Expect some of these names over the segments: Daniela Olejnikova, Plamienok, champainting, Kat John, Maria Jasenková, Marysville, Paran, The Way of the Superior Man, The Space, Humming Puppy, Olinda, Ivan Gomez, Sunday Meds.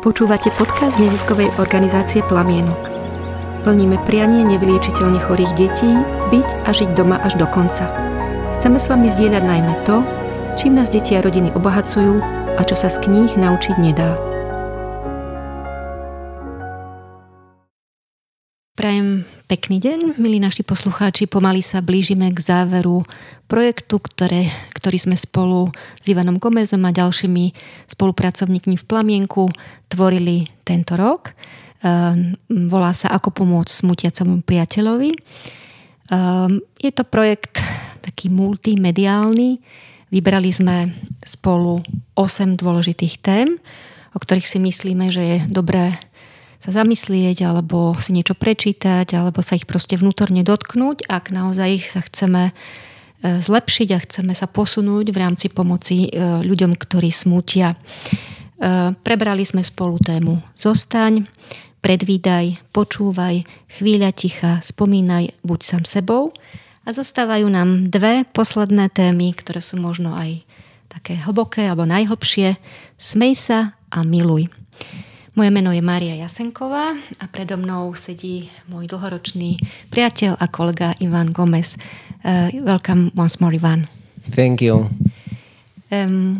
Počúvate podcast neziskovej organizácie Plamienok. Plníme prianie nevyliečiteľne chorých detí byť a žiť doma až do konca. Chceme s vami zdieľať najmä to, čím nás deti a rodiny obohacujú a čo sa z kníh naučiť nedá. Prajem pekný deň, milí naši poslucháči. Pomaly sa blížime k záveru projektu, ktorý sme spolu s Ivanom Gomezom a ďalšími spolupracovníkmi v Plamienku tvorili tento rok. Volá sa Ako pomôcť smutiacomu priateľovi. Je to projekt taký multimediálny. Vybrali sme spolu 8 dôležitých tém, o ktorých si myslíme, že je dobré sa zamyslieť, alebo si niečo prečítať, alebo sa ich proste vnútorne dotknúť, ak naozaj ich sa chceme zlepšiť a chceme sa posunúť v rámci pomoci ľuďom, ktorí smútia. Prebrali sme spolu tému Zostaň, predvídaj, počúvaj, chvíľa ticha, spomínaj, buď sám sebou. A zostávajú nám dve posledné témy, ktoré sú možno aj také hlboké alebo najhlbšie. Smej sa a miluj. Moje meno je Maria Jasenková a predo mnou sedí môj dlhoročný priateľ a kolega Ivan Gomez. Welcome once more, Ivan. Thank you.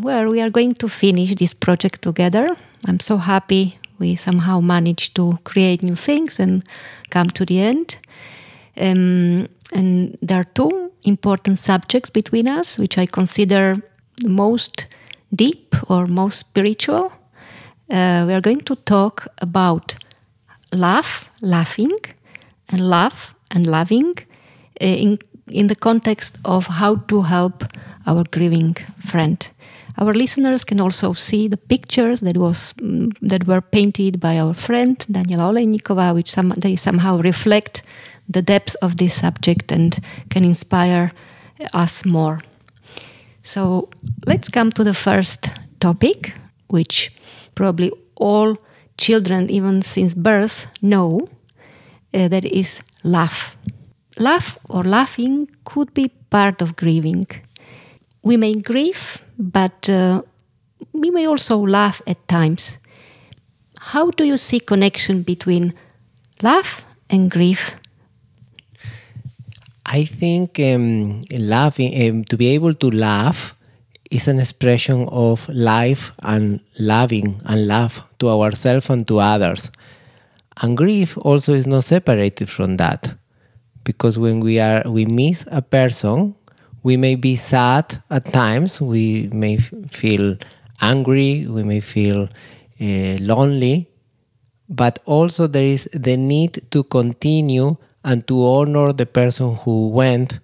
Well, we are going to finish this project together. I'm so happy we somehow managed to create new things and come to the end. And there are two important subjects between us, which I consider the most deep or most spiritual. We are going to talk about laughing, and love and loving in the context of how to help our grieving friend. Our listeners can also see the pictures that were painted by our friend Daniela Olejnikova, which they somehow reflect the depths of this subject and can inspire us more. So let's come to the first topic, which probably all children, even since birth, know that is laugh. Laugh or laughing could be part of grieving. We may grieve, but we may also laugh at times. How do you see connection between laugh and grief? I think laughing, to be able to laugh, is an expression of life and loving and love to ourselves and to others. And grief also is not separated from that, because when we miss a person, we may be sad at times, we may feel angry, we may feel lonely, but also there is the need to continue and to honor the person who went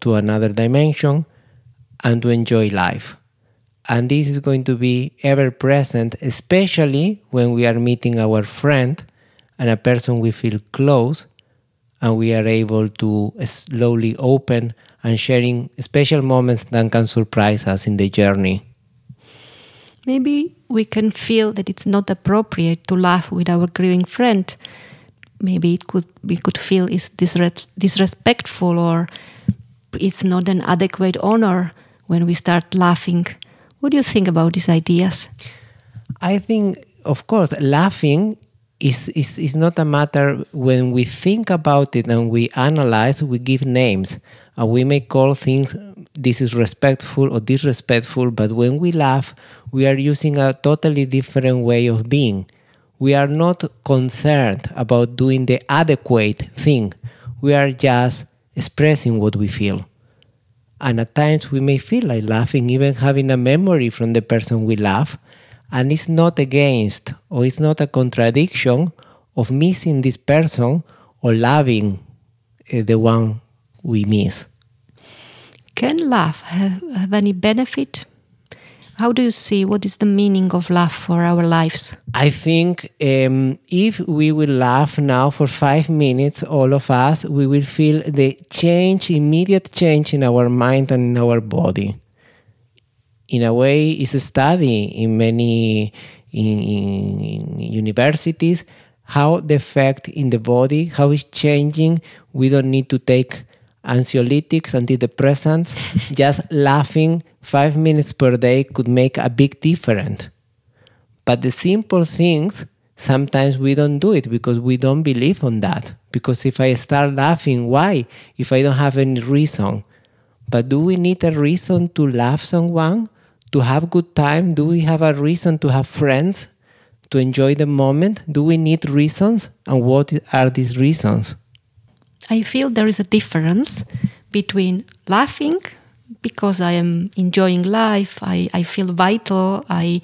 to another dimension and to enjoy life. And this is going to be ever present, especially when we are meeting our friend and a person we feel close, and we are able to slowly open and sharing special moments that can surprise us in the journey. Maybe we can feel that it's not appropriate to laugh with our grieving friend. Maybe we could feel it's disrespectful, or it's not an adequate honor when we start laughing. What do you think about these ideas? I think, of course, laughing is not a matter. When we think about it and we analyze, we give names. And we may call things, this is respectful or disrespectful, but when we laugh, we are using a totally different way of being. We are not concerned about doing the adequate thing. We are just expressing what we feel. And at times we may feel like laughing, even having a memory from the person we love. And it's not against, or it's not a contradiction of missing this person or loving the one we miss. Can laugh have any benefit? How do you see what is the meaning of laugh for our lives? I think if we will laugh now for 5 minutes, all of us, we will feel the change, immediate change in our mind and in our body. In a way, it's a study in many in universities, how the effect in the body, how it's changing. We don't need to take anxiolytics, antidepressants, just laughing 5 minutes per day could make a big difference. But the simple things, sometimes we don't do it because we don't believe on that. Because if I start laughing, why? If I don't have any reason. But do we need a reason to love someone? To have good time? Do we have a reason to have friends? To enjoy the moment? Do we need reasons? And what are these reasons? I feel there is a difference between laughing because I am enjoying life, I feel vital, I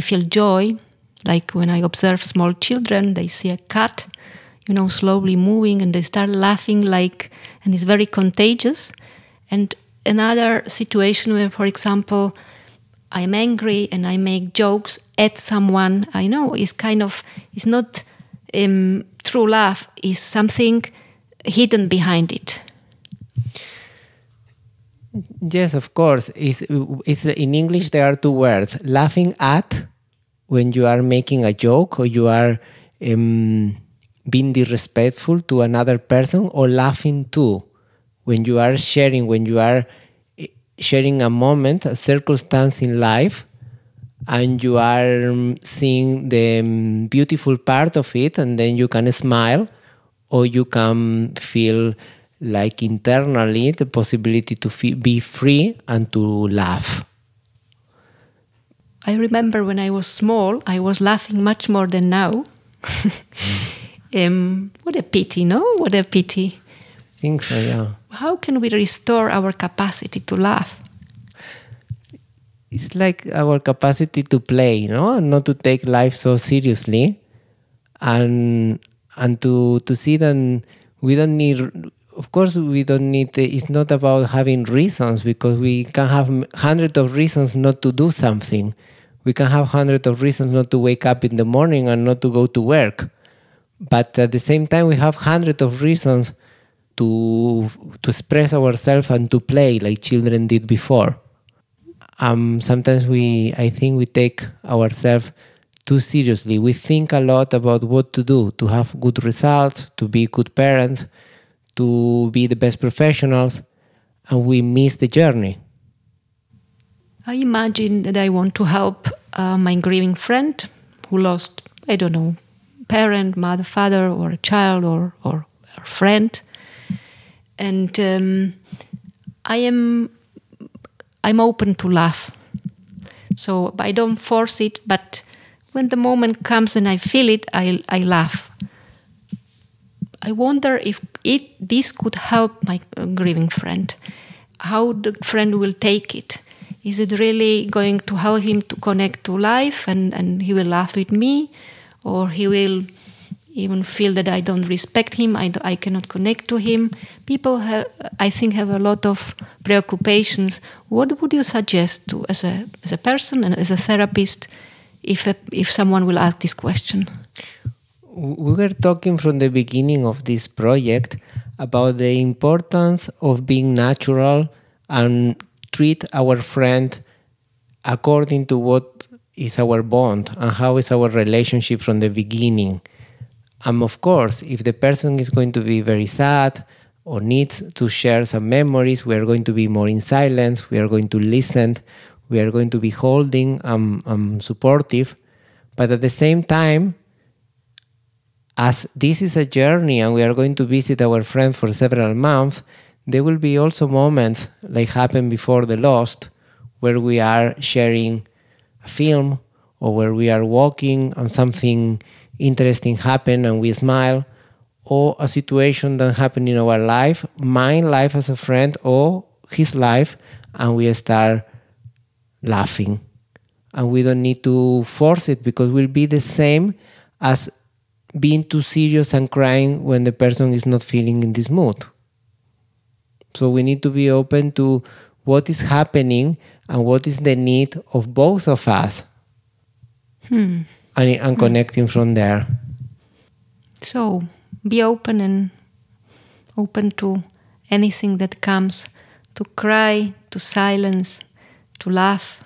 feel joy. Like when I observe small children, they see a cat, you know, slowly moving and they start laughing and it's very contagious. And another situation where, for example, I'm angry and I make jokes at someone I know is it's not true love, is something hidden behind it. Yes, of course. It's in English there are two words. Laughing at, when you are making a joke or you are being disrespectful to another person, or laughing too, when you are sharing a moment, a circumstance in life, and you are seeing the beautiful part of it, and then you can smile, or you can feel like internally the possibility to be free and to laugh. I remember when I was small, I was laughing much more than now. What a pity, no? What a pity. I think so, yeah. How can we restore our capacity to laugh? It's like our capacity to play, no? Not to take life so seriously, and to see that we don't need... Of course, we don't need... It's not about having reasons, because we can have hundreds of reasons not to do something. We can have hundreds of reasons not to wake up in the morning and not to go to work. But at the same time, we have hundreds of reasons to express ourselves and to play like children did before. Sometimes I think we take ourselves too seriously. We think a lot about what to do, to have good results, to be good parents, to be the best professionals, and we miss the journey. I imagine that I want to help my grieving friend who lost, I don't know, parent, mother, father, or a child, or a friend. And I'm open to laugh. So I don't force it, but when the moment comes and I feel it, I laugh. I wonder if this could help my grieving friend. How the friend will take it. Is it really going to help him to connect to life and he will laugh with me? Or he will even feel that I don't respect him, I cannot connect to him? People, have a lot of preoccupations. What would you suggest as a person and as a therapist if someone will ask this question? We were talking from the beginning of this project about the importance of being natural and treat our friend according to what is our bond and how is our relationship from the beginning. And of course, if the person is going to be very sad or needs to share some memories, we are going to be more in silence, we are going to listen, we are going to be holding and supportive. But at the same time, as this is a journey and we are going to visit our friend for several months, there will be also moments like happened before the loss where we are sharing a film or where we are walking and something interesting happened and we smile, or a situation that happened in our life, my life as a friend or his life, and we start laughing. And we don't need to force it because we'll be the same as being too serious and crying when the person is not feeling in this mood. So we need to be open to what is happening and what is the need of both of us and connecting from there. So be open and open to anything that comes, to cry, to silence, to laugh.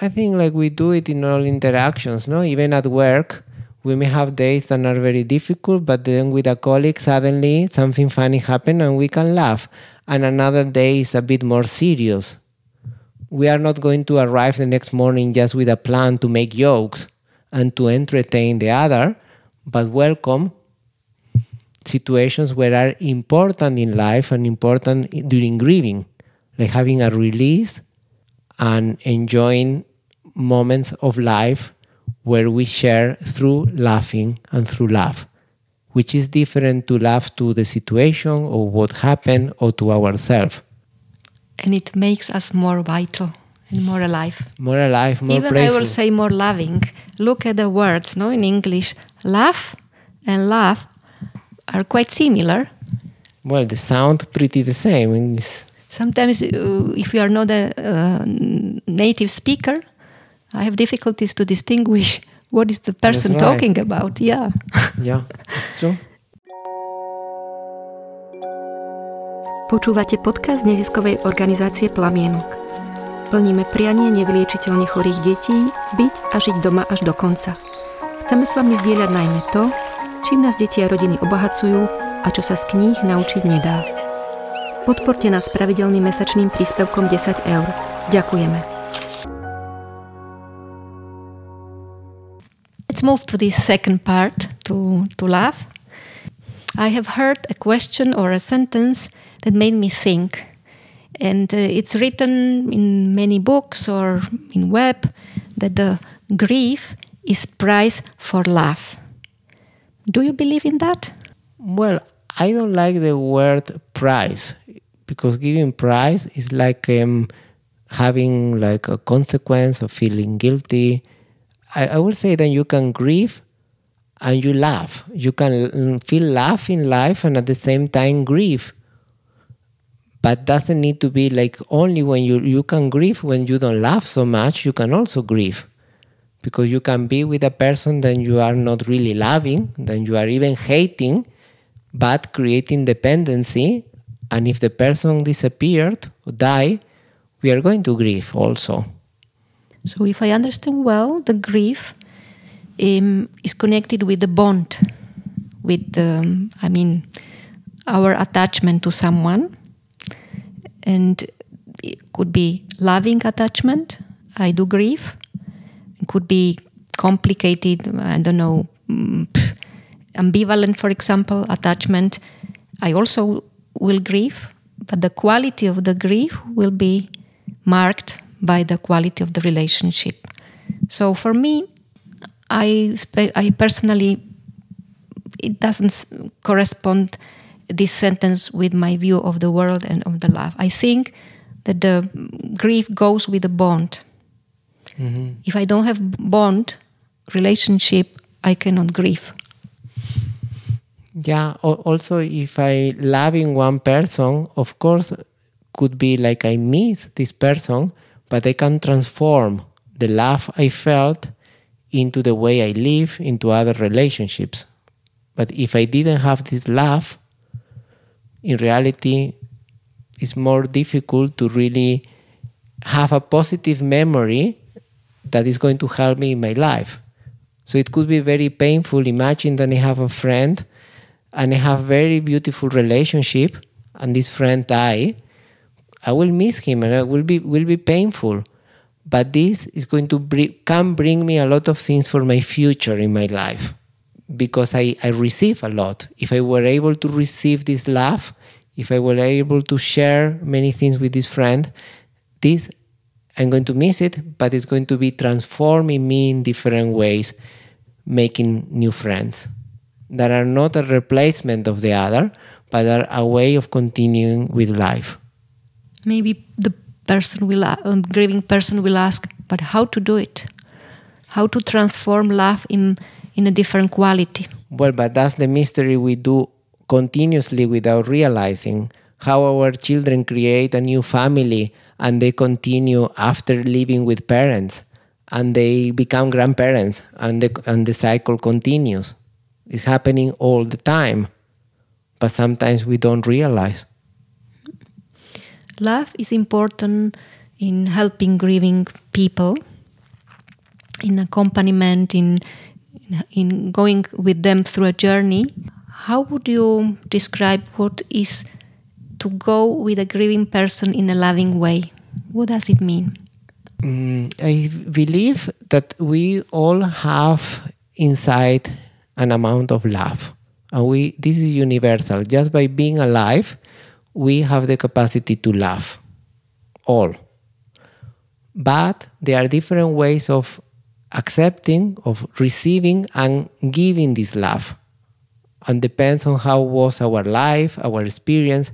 I think like we do it in all interactions, no? Even at work, we may have days that are very difficult, but then with a colleague, suddenly something funny happened and we can laugh. And another day is a bit more serious. We are not going to arrive the next morning just with a plan to make jokes and to entertain the other, but welcome situations where are important in life and important during grieving, like having a release and enjoying moments of life where we share through laughing and through love, which is different to laugh to the situation or what happened or to ourselves. And it makes us more vital and more alive. More alive, more playful. Even I will say more loving. Look at the words, no? In English, laugh and love are quite similar. Well, the sound pretty the same. Sometimes if you are not a native speaker, I have difficulties to distinguish what is the person talking about. Yeah. Yeah, it's true. Počúvate podcast neziskovej organizácie Plamienok. Plníme prianie nevyliečiteľne chorých detí byť a žiť doma až do konca. Chceme s vami zdieľať najmä to, čím nás deti a rodiny obohacujú a čo sa z kníh naučiť nedá. Podporte nás pravidelným mesačným príspevkom 10 €. Ďakujeme. Let's move to the second part, to laugh. I have heard a question or a sentence that made me think. And it's written in many books or in web that the grief is price for love. Do you believe in that? Well, I don't like the word price, because giving price is like having like a consequence of feeling guilty. I would say that you can grieve and you laugh. You can feel love in life and at the same time grieve. But doesn't need to be like only when you can grieve when you don't laugh so much. You can also grieve because you can be with a person that you are not really loving, that you are even hating, but creating dependency. And if the person disappeared or died, we are going to grieve also. So if I understand well, the grief is connected with the bond, with our attachment to someone. And it could be loving attachment, I do grieve. It could be complicated, I don't know, ambivalent, for example, attachment. I also will grieve, but the quality of the grief will be marked by the quality of the relationship. So for me, I personally, it doesn't correspond this sentence with my view of the world and of the love. I think that the grief goes with the bond. Mm-hmm. If I don't have bond, relationship, I cannot grieve. Yeah, also if I loving one person, of course, could be like I miss this person, but I can transform the love I felt into the way I live, into other relationships. But if I didn't have this love, in reality, it's more difficult to really have a positive memory that is going to help me in my life. So it could be very painful. Imagine that I have a friend and I have a very beautiful relationship and this friend died. I will miss him and it will be painful. But this is going to bring me a lot of things for my future in my life. Because I receive a lot. If I were able to receive this love, if I were able to share many things with this friend, this I'm going to miss it, but it's going to be transforming me in different ways, making new friends that are not a replacement of the other, but are a way of continuing with life. Maybe the grieving person will ask, but how to do it? How to transform love in a different quality. Well, but that's the mystery we do continuously without realizing, how our children create a new family and they continue after living with parents and they become grandparents and the cycle continues. It's happening all the time, but sometimes we don't realize. Love is important in helping grieving people, in accompaniment, in going with them through a journey. How would you describe what is to go with a grieving person in a loving way? What does it mean? I believe that we all have inside an amount of love. And this is universal. Just by being alive, we have the capacity to love. All. But there are different ways of accepting, of receiving and giving this love. And depends on how was our life, our experience.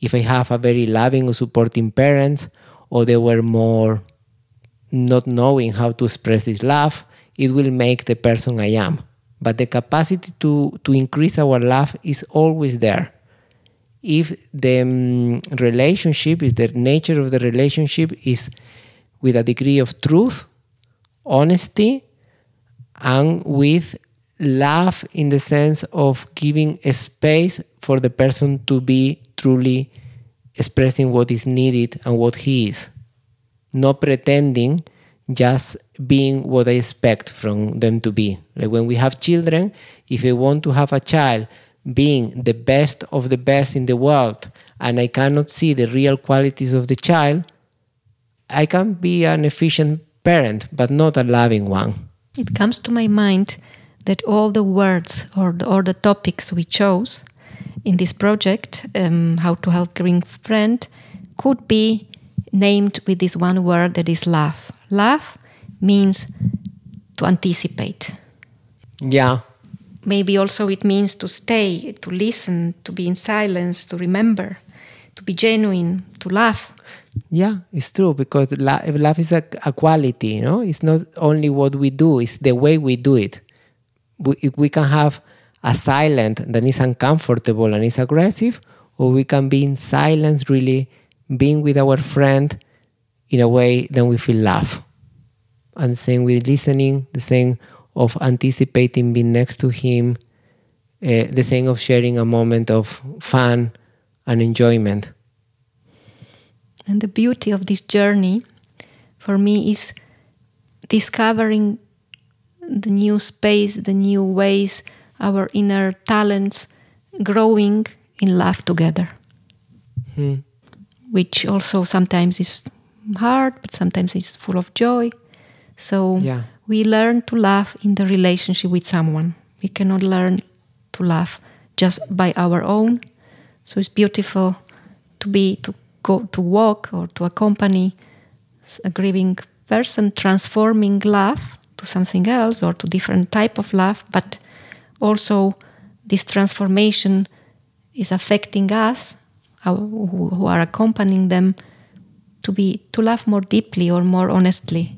If I have a very loving or supporting parents, or they were more not knowing how to express this love, it will make the person I am. But the capacity to increase our love is always there. If the relationship, if the nature of the relationship is with a degree of truth, honesty, and with love in the sense of giving a space for the person to be truly expressing what is needed and what he is. Not pretending, just being what I expect from them to be. Like when we have children, if I want to have a child being the best of the best in the world and I cannot see the real qualities of the child, I can be an efficient parent, but not a loving one. It comes to my mind that all the words or the topics we chose in this project, how to help caring friend, could be named with this one word that is love. Love means to anticipate. Yeah. Maybe also it means to stay, to listen, to be in silence, to remember, to be genuine, to laugh. Yeah, it's true, because love is a quality, you know? It's not only what we do, it's the way we do it. We can have a silence that is uncomfortable and is aggressive, or we can be in silence, really being with our friend in a way that we feel love. And same with listening, the same of anticipating being next to him, the same of sharing a moment of fun and enjoyment. And the beauty of this journey for me is discovering the new space, the new ways, our inner talents, growing in love together. Mm-hmm. Which also sometimes is hard, but sometimes it's full of joy. So yeah. We learn to love in the relationship with someone. We cannot learn to love just by our own. So it's beautiful to walk or to accompany a grieving person, transforming love to something else or to different type of love, but also this transformation is affecting us, who are accompanying them, to love more deeply or more honestly.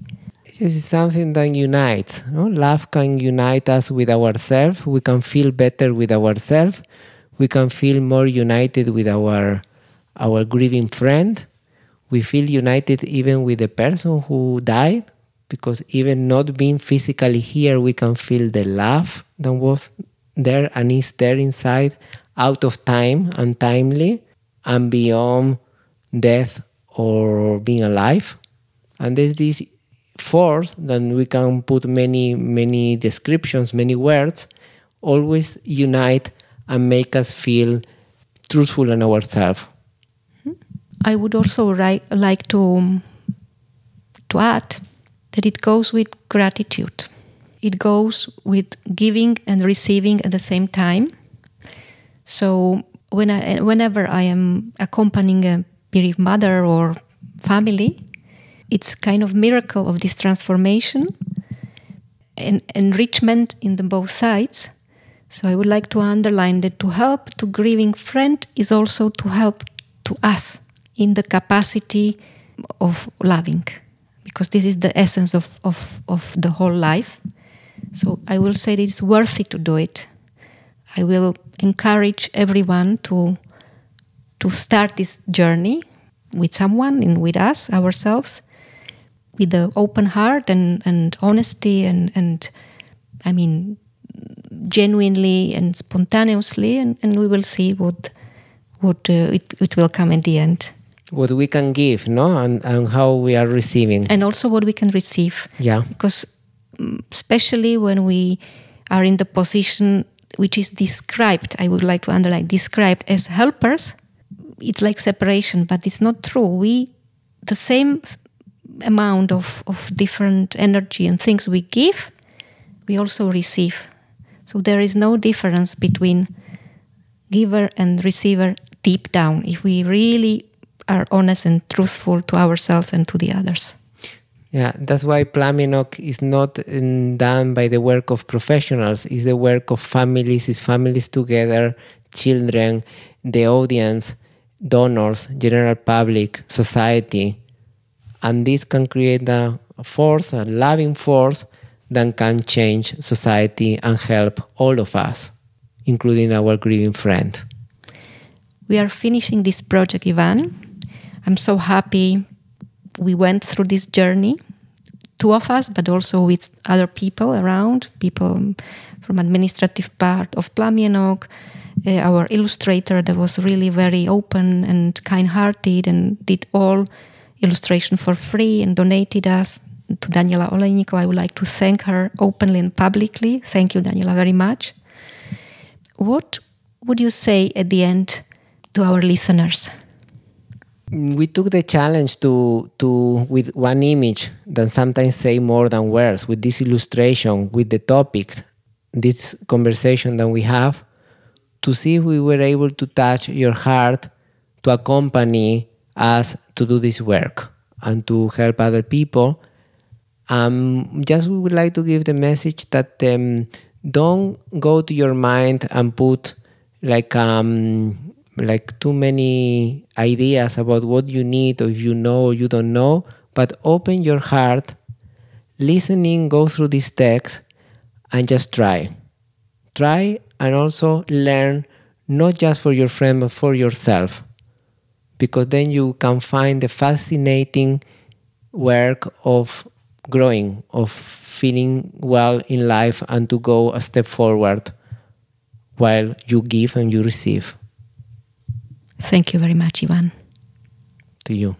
This is something that unites. No? Love can unite us with ourselves. We can feel better with ourselves. We can feel more united with our grieving friend. We feel united even with the person who died, because even not being physically here, we can feel the love that was there and is there inside, out of time, untimely, and beyond death or being alive. And there's this force that we can put many, many descriptions, many words, always unite and make us feel truthful in ourselves. I would also like to add that it goes with gratitude. It goes with giving and receiving at the same time. So whenever I am accompanying a bereaved mother or family, it's kind of miracle of this transformation and enrichment in the both sides. So I would like to underline that to help to grieving friend is also to help to us in the capacity of loving, because this is the essence of the whole life. So I will say that it's worthy to do it. I will encourage everyone to start this journey with someone and with us, ourselves, with an open heart and honesty and genuinely and spontaneously, and we will see what it will come at the end. What we can give, no? And how we are receiving. And also what we can receive. Yeah. Because especially when we are in the position which is described, I would like to underline, described as helpers, it's like separation, but it's not true. The same amount of different energy and things we give, we also receive. So there is no difference between giver and receiver deep down, if we really are honest and truthful to ourselves and to the others. Yeah, that's why Plamienok is not done by the work of professionals. It's the work of families. It's families together, children, the audience, donors, general public, society. And this can create a force, a loving force, that can change society and help all of us, including our grieving friend. We are finishing this project, Ivan. I'm so happy we went through this journey, two of us, but also with other people around, people from administrative part of Plamienok, our illustrator that was really very open and kind-hearted and did all illustration for free and donated us. To Daniela Olejnikova, I would like to thank her openly and publicly. Thank you, Daniela, very much. What would you say at the end to our listeners? We took the challenge to with one image that sometimes say more than words, with this illustration, with the topics, this conversation that we have, to see if we were able to touch your heart, to accompany us to do this work and to help other people. Just we would like to give the message that don't go to your mind and put like too many ideas about what you need or if you know or you don't know, but open your heart, listening, go through this text and just try and also learn, not just for your friend but for yourself, because then you can find the fascinating work of growing, of feeling well in life, and to go a step forward while you give and you receive. Thank you very much, Ivan. To you.